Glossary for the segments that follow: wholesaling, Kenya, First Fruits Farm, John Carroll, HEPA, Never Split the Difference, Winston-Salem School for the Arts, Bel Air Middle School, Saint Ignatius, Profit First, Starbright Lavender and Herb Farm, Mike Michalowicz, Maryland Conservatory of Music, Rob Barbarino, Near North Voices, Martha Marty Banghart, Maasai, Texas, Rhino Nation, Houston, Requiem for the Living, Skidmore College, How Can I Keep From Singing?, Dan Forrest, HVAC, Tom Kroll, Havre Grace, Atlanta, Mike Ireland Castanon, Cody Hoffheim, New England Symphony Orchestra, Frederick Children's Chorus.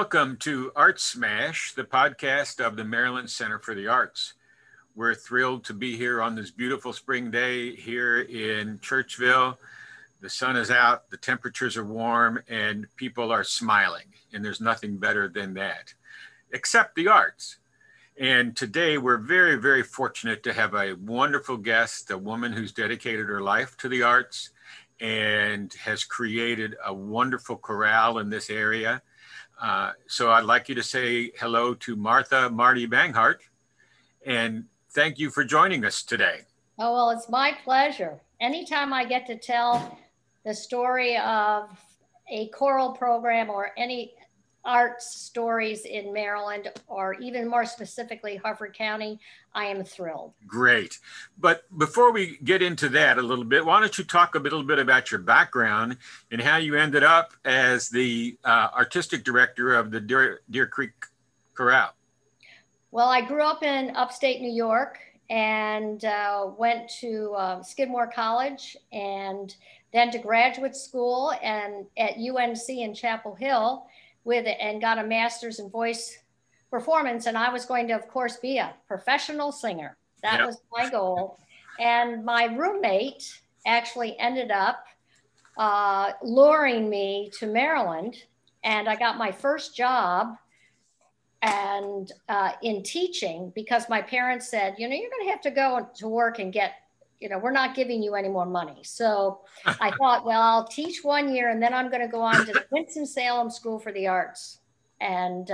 Welcome to Art Smash, the podcast of the Maryland Center for the Arts. We're thrilled to be here on this beautiful spring day here in Churchville. The sun is out, the temperatures are warm, and people are smiling. And there's nothing better than that, except the arts. And today we're very, very fortunate to have a wonderful guest, a woman who's dedicated her life to the arts and has created a wonderful chorale in this area. So I'd like you to say hello to Martha Marty Banghart, and thank you for joining us today. Oh, well, it's my pleasure. Anytime I get to tell the story of a choral program or any arts stories in Maryland, or even more specifically, Harford County, I am thrilled. Great. But before we get into that a little bit, why don't you talk a little bit about your background and how you ended up as the artistic director of the Deer Creek Chorale? Well, I grew up in upstate New York and went to Skidmore College and then to graduate school and at UNC in Chapel Hill with it, and got a master's in voice performance. And I was going to, of course, be a professional singer. That was my goal. And my roommate actually ended up luring me to Maryland. And I got my first job and in teaching, because my parents said, you know, you're going to have to go to work and get, you know, we're not giving you any more money. So I thought, well, I'll teach 1 year and then I'm going to go on to the Winston-Salem School for the Arts and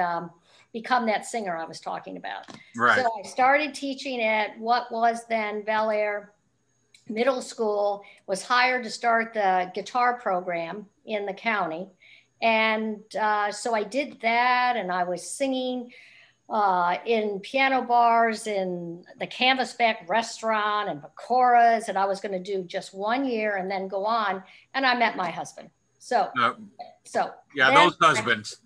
become that singer I was talking about. Right. So I started teaching at what was then Bel Air Middle School, was hired to start the guitar program in the county. And so I did that, and I was singing in piano bars, in the Canvasback restaurant, and pakoras, and I was going to do just 1 year and then go on. And I met my husband. So, yeah, those husbands.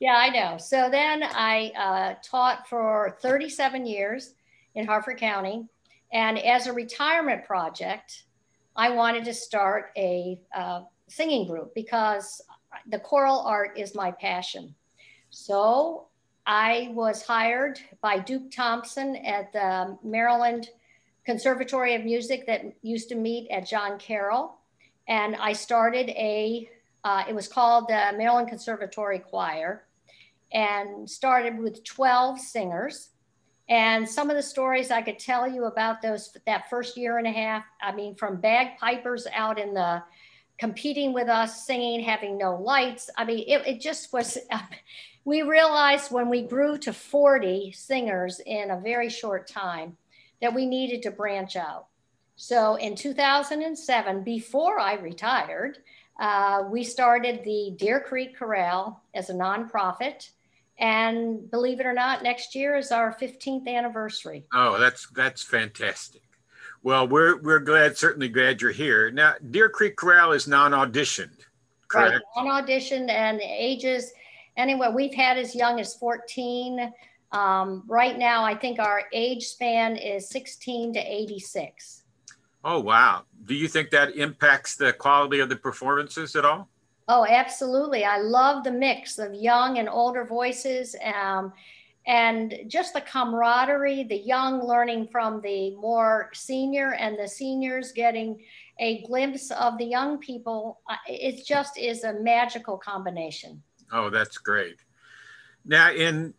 Yeah, I know. So then I taught for 37 years in Harford County, and as a retirement project, I wanted to start a singing group because the choral art is my passion. So I was hired by Duke Thompson at the Maryland Conservatory of Music that used to meet at John Carroll. And I started it was called the Maryland Conservatory Choir, and started with 12 singers. And some of the stories I could tell you about that first year and a half, I mean, from bagpipers out in the competing with us, singing, having no lights. I mean, it just was, we realized when we grew to 40 singers in a very short time that we needed to branch out. So in 2007, before I retired, we started the Deer Creek Chorale as a nonprofit. And believe it or not, next year is our 15th anniversary. Oh, that's fantastic. Well, we're certainly glad you're here. Now, Deer Creek Chorale is non-auditioned, correct? Right, non-auditioned, and ages, anyway, we've had as young as 14. Right now, I think our age span is 16 to 86. Oh, wow. Do you think that impacts the quality of the performances at all? Oh, absolutely. I love the mix of young and older voices. And just the camaraderie, the young learning from the more senior and the seniors getting a glimpse of the young people. It just is a magical combination. Oh, that's great. Now, in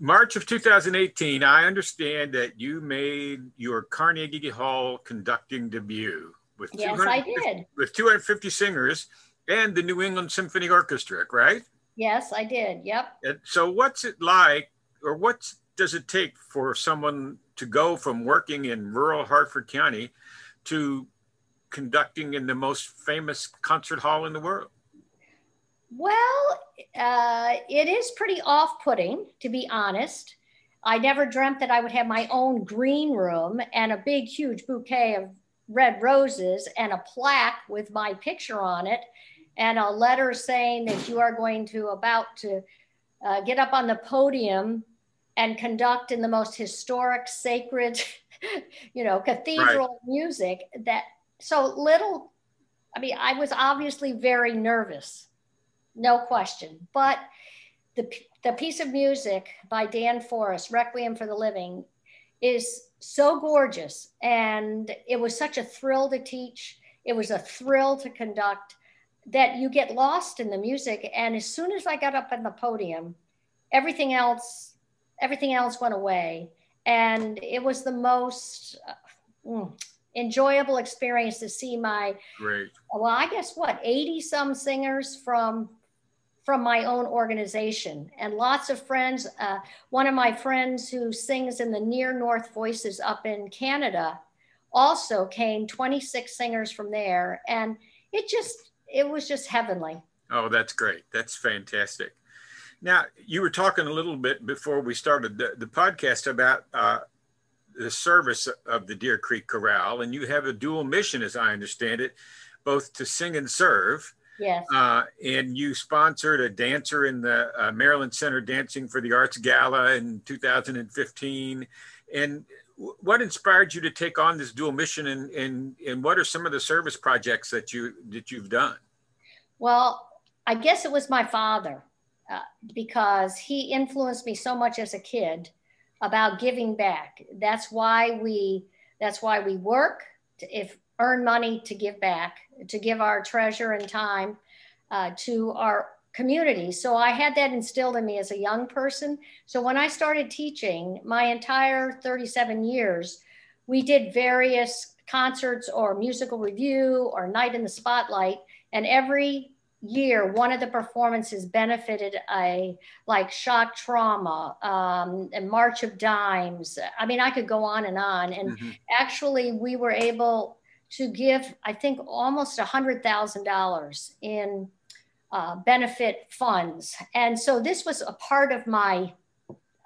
March of 2018, I understand that you made your Carnegie Hall conducting debut with, yes, I did. With 250 singers and the New England Symphony Orchestra, right? Yes, I did. Yep. And so what's it like? Or what does it take for someone to go from working in rural Harford County to conducting in the most famous concert hall in the world? Well, it is pretty off-putting, to be honest. I never dreamt that I would have my own green room and a big, huge bouquet of red roses and a plaque with my picture on it and a letter saying that you are about to get up on the podium and conduct in the most historic, sacred, you know, cathedral music. That so little, I mean, I was obviously very nervous, no question. But the piece of music by Dan Forrest, Requiem for the Living, is so gorgeous. And it was such a thrill to teach. It was a thrill to conduct that you get lost in the music. And as soon as I got up on the podium, everything else went away. And it was the most enjoyable experience to see my, well, I guess what, 80 some singers from my own organization and lots of friends. One of my friends who sings in the Near North Voices up in Canada also came, 26 singers from there. And it was just heavenly. Oh, that's great. That's fantastic. Now, you were talking a little bit before we started the podcast about the service of the Deer Creek Chorale, and you have a dual mission, as I understand it, both to sing and serve. Yes. And you sponsored a dancer in the Maryland Center Dancing for the Arts Gala in 2015. And what inspired you to take on this dual mission, and what are some of the service projects that you've done? Well, I guess it was my father. Because he influenced me so much as a kid about giving back. That's why we work to earn money to give back, to give our treasure and time to our community. So I had that instilled in me as a young person. So when I started teaching, my entire 37 years, we did various concerts or musical review or night in the spotlight, and every year, one of the performances benefited like shock trauma, and March of Dimes. I mean, I could go on. And actually, we were able to give, I think, almost $100,000 in benefit funds. And so this was a part of my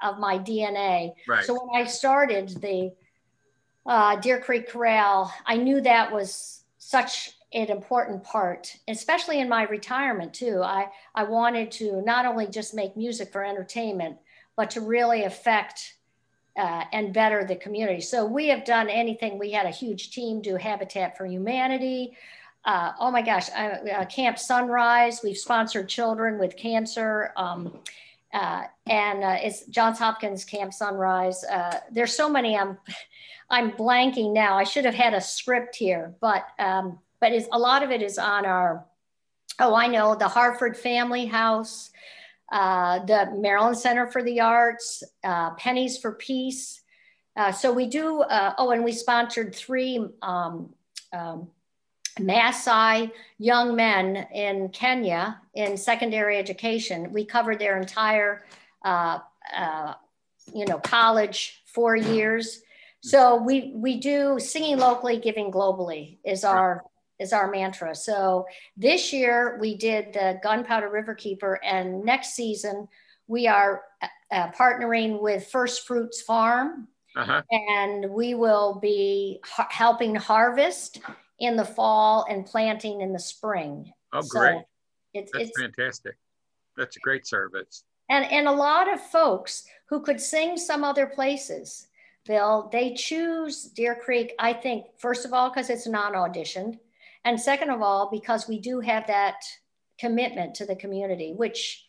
DNA. Right. So when I started the Deer Creek Chorale, I knew that was such an important part, especially in my retirement too. I wanted to not only just make music for entertainment, but to really affect and better the community. So we have done anything. We had a huge team do Habitat for Humanity. Oh my gosh, Camp Sunrise. We've sponsored children with cancer. And it's Johns Hopkins Camp Sunrise. There's so many I'm blanking now. I should have had a script here, but a lot of it is on our, the Harford Family House, the Maryland Center for the Arts, Pennies for Peace. So we do, and we sponsored three Maasai young men in Kenya in secondary education. We covered their entire, college 4 years. So we do singing locally, giving globally is our mantra. So this year we did the Gunpowder Riverkeeper, and next season we are partnering with First Fruits Farm, and we will be helping harvest in the fall and planting in the spring. Oh, so great. That's fantastic. That's a great service. And a lot of folks who could sing some other places, Bill, they choose Deer Creek, I think, first of all, because it's non-auditioned. And second of all, because we do have that commitment to the community, which,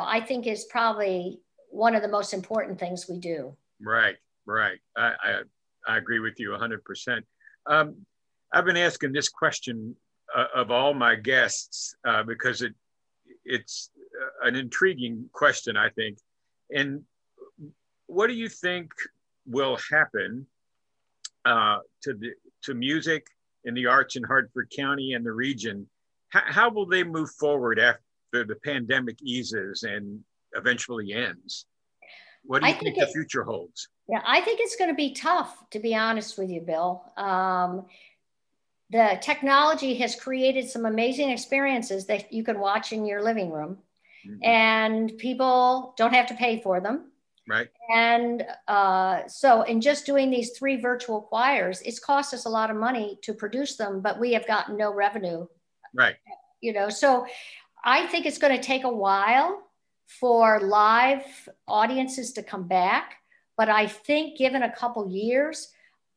I think is probably one of the most important things we do. Right. I agree with you 100%. I've been asking this question of all my guests because it's an intriguing question, I think. And what do you think will happen to music in the arts in Harford County and the region? How will they move forward after the pandemic eases and eventually ends? What do you think the future holds? Yeah, I think it's going to be tough, to be honest with you, Bill. The technology has created some amazing experiences that you can watch in your living room, and people don't have to pay for them. Right. And so in just doing these three virtual choirs, it's cost us a lot of money to produce them, but we have gotten no revenue. Right. So I think it's going to take a while for live audiences to come back. But I think given a couple years,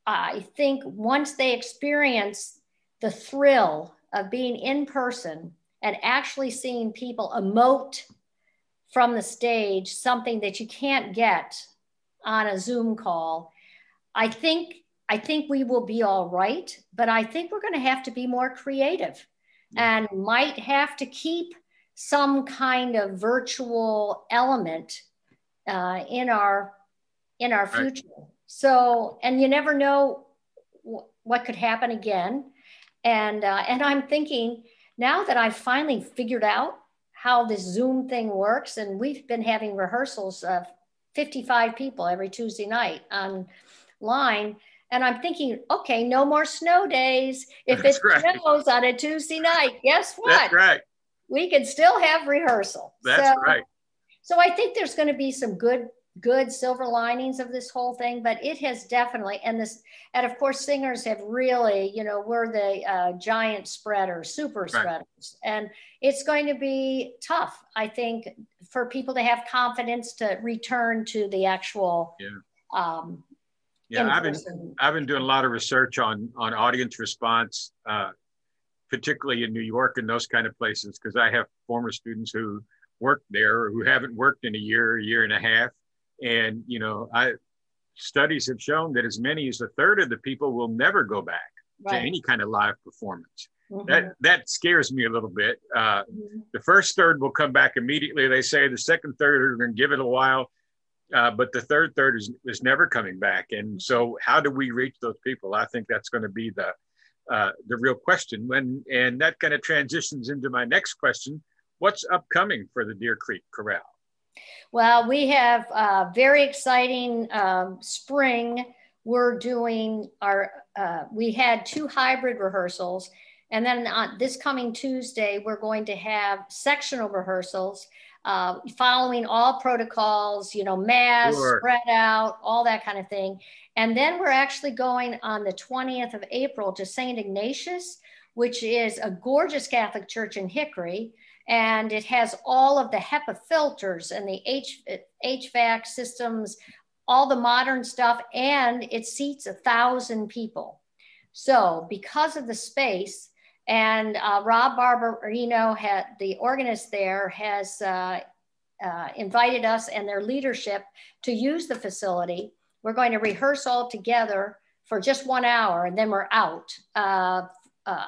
I think once they experience the thrill of being in person and actually seeing people emote from the stage, something that you can't get on a Zoom call. I think we will be all right, but I think we're gonna have to be more creative and might have to keep some kind of virtual element in our future. Right. So, and you never know what could happen again. And I'm thinking, now that I've finally figured out how this Zoom thing works, and we've been having rehearsals of 55 people every Tuesday night online, and I'm thinking, okay, no more snow days. If it snows on a Tuesday night, guess what? That's right. We can still have rehearsal. That's right. So I think there's going to be some good silver linings of this whole thing, but it has definitely, and of course, singers have really, we're the giant spreaders, super spreaders, and it's going to be tough, I think, for people to have confidence to return to the actual. Yeah. I've been doing a lot of research on audience response, particularly in New York and those kind of places, because I have former students who work there who haven't worked in a year and a half. And, studies have shown that as many as a third of the people will never go back to any kind of live performance. Mm-hmm. That scares me a little bit. The first third will come back immediately, they say. The second third are going to give it a while. But the third is never coming back. And so how do we reach those people? I think that's going to be the real question. And that kind of transitions into my next question. What's upcoming for the Deer Creek Chorale? Well, we have a very exciting spring. We're doing we had 2 hybrid rehearsals. And then on this coming Tuesday, we're going to have sectional rehearsals following all protocols, masks, sure, spread out, all that kind of thing. And then we're actually going on the 20th of April to Saint Ignatius, which is a gorgeous Catholic church in Hickory. And it has all of the HEPA filters and the HVAC systems, all the modern stuff, and it seats 1,000 people. So because of the space, and Rob Barbarino, the organist there, has invited us and their leadership to use the facility. We're going to rehearse all together for just 1 hour, and then we're out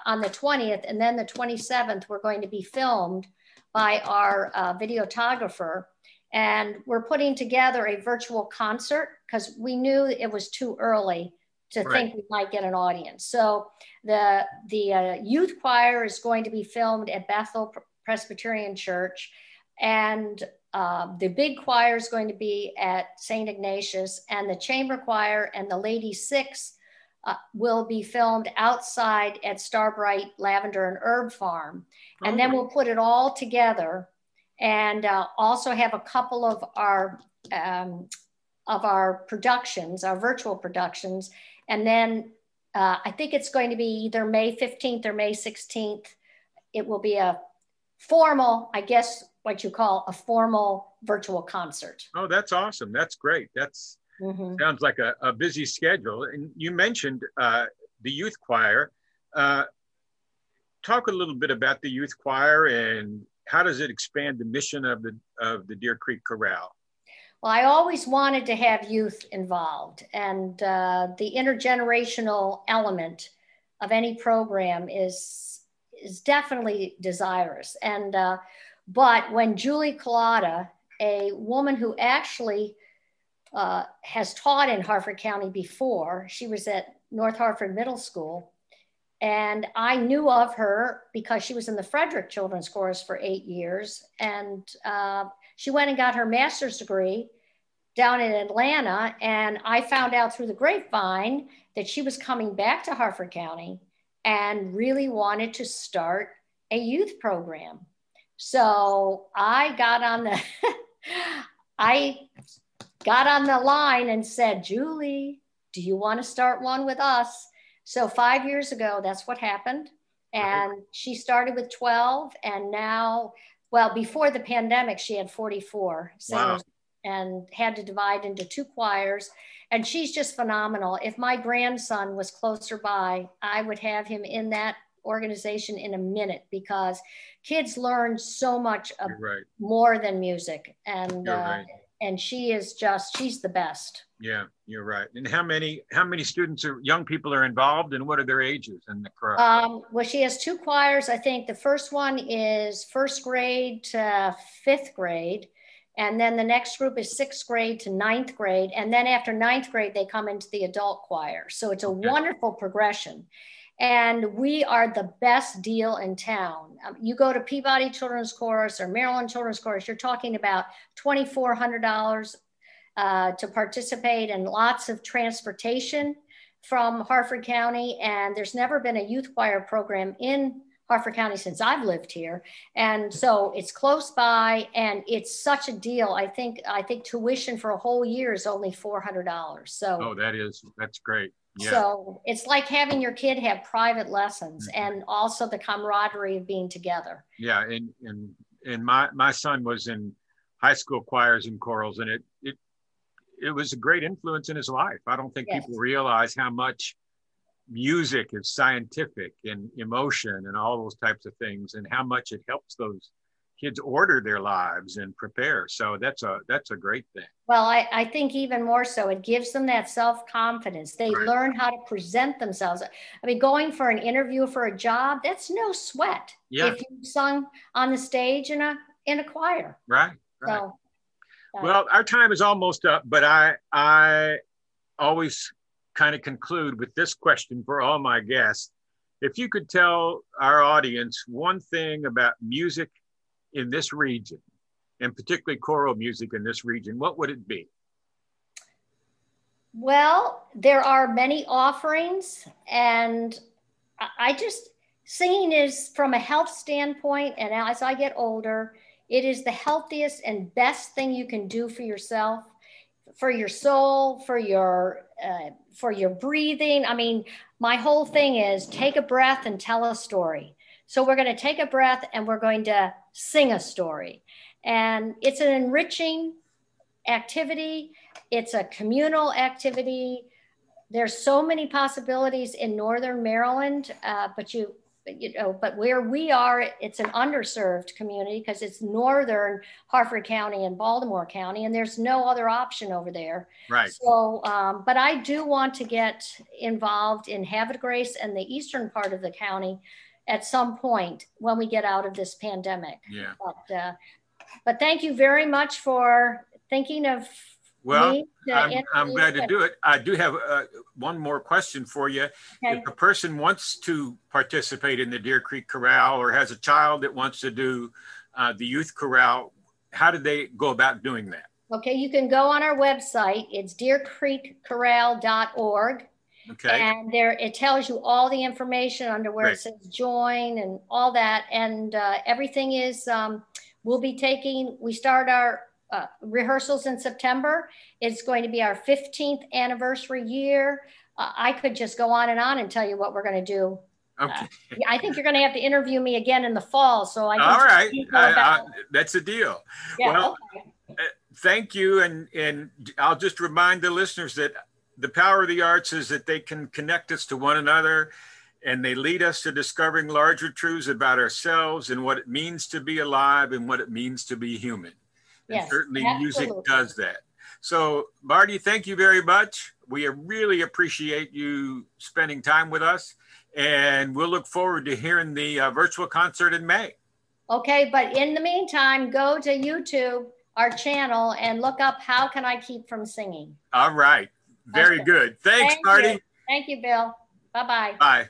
on the 20th, and then the 27th, we're going to be filmed by our videographer. And we're putting together a virtual concert because we knew it was too early to think we might get an audience. So the youth choir is going to be filmed at Bethel Presbyterian Church, and the big choir is going to be at St. Ignatius, and the chamber choir and the Lady Six will be filmed outside at Starbright Lavender and Herb Farm. And then we'll put it all together, and also have a couple of our productions, our virtual productions. And then I think it's going to be either May 15th or May 16th. It will be a formal, I guess what you call a formal virtual concert. Oh, that's awesome. That's great. That's sounds like a busy schedule. And you mentioned the youth choir. Talk a little bit about the youth choir and how does it expand the mission of the Deer Creek Chorale? Well, I always wanted to have youth involved, and the intergenerational element of any program is definitely desirous. And but when Julie Collada, a woman who actually has taught in Harford County before. She was at North Harford Middle School. And I knew of her because she was in the Frederick Children's Chorus for 8 years. And she went and got her master's degree down in Atlanta. And I found out through the grapevine that she was coming back to Harford County and really wanted to start a youth program. So I got on the, got on the line and said, Julie, do you want to start one with us? So 5 years ago, that's what happened. And she started with 12, and now, well, before the pandemic, she had 44 singers and had to divide into 2 choirs. And she's just phenomenal. If my grandson was closer by, I would have him in that organization in a minute, because kids learn so much more than music. And and she is just, she's the best. Yeah, you're right. And how many students or young people are involved, and what are their ages in the choir? Well, she has two choirs. I think the first one is first grade to fifth grade. And then the next group is sixth grade to ninth grade. And then after ninth grade, they come into the adult choir. So it's a wonderful progression. And we are the best deal in town. You go to Peabody Children's Chorus or Maryland Children's Chorus, you're talking about $2,400 to participate, and lots of transportation from Harford County. And there's never been a youth choir program in Harford County since I've lived here. And so it's close by, and it's such a deal. I think tuition for a whole year is only $400. So that's great. Yeah. So it's like having your kid have private lessons, and also the camaraderie of being together. Yeah, and my son was in high school choirs and chorals, and it was a great influence in his life. I don't think people realize how much music is scientific and emotion and all those types of things, and how much it helps those kids order their lives and prepare. So that's a great thing. Well, I think even more so, it gives them that self-confidence. They learn how to present themselves. I mean, going for an interview for a job, that's no sweat. Yeah. If you sung on the stage in a choir. Right. So, well, our time is almost up, but I always kind of conclude with this question for all my guests. If you could tell our audience one thing about music in this region, and particularly choral music in this region, what would it be? Well, there are many offerings, and singing is, from a health standpoint, and as I get older, it is the healthiest and best thing you can do for yourself, for your soul, for your breathing. I mean, my whole thing is take a breath and tell a story. So we're going to take a breath and we're going to sing a story. And it's an enriching activity. It's a communal activity. There's so many possibilities in Northern Maryland, but where we are, it's an underserved community because it's Northern Harford County and Baltimore County, and there's no other option over there. Right. So, but I do want to get involved in Havre Grace and the eastern part of the county at some point when we get out of this pandemic. Yeah. But thank you very much for thinking of me. I'm glad to do it. I do have one more question for you. Okay. If a person wants to participate in the Deer Creek Chorale, or has a child that wants to do the youth chorale, how do they go about doing that? Okay, you can go on our website. It's deercreekchorale.org. Okay. And there, it tells you all the information under where it says join and all that. And everything is, we start our rehearsals in September. It's going to be our 15th anniversary year. I could just go on and tell you what we're going to do. Okay. I think you're going to have to interview me again in the fall. So all right. That's a deal. Yeah, well, thank you. And I'll just remind the listeners that the power of the arts is that they can connect us to one another, and they lead us to discovering larger truths about ourselves and what it means to be alive and what it means to be human. And certainly music does that. So Marty, thank you very much. We really appreciate you spending time with us, and we'll look forward to hearing the virtual concert in May. Okay, but in the meantime, go to YouTube, our channel, and look up How Can I Keep From Singing? All right. Very good. Thanks, Marty. Thank you, Bill. Bye-bye. Bye.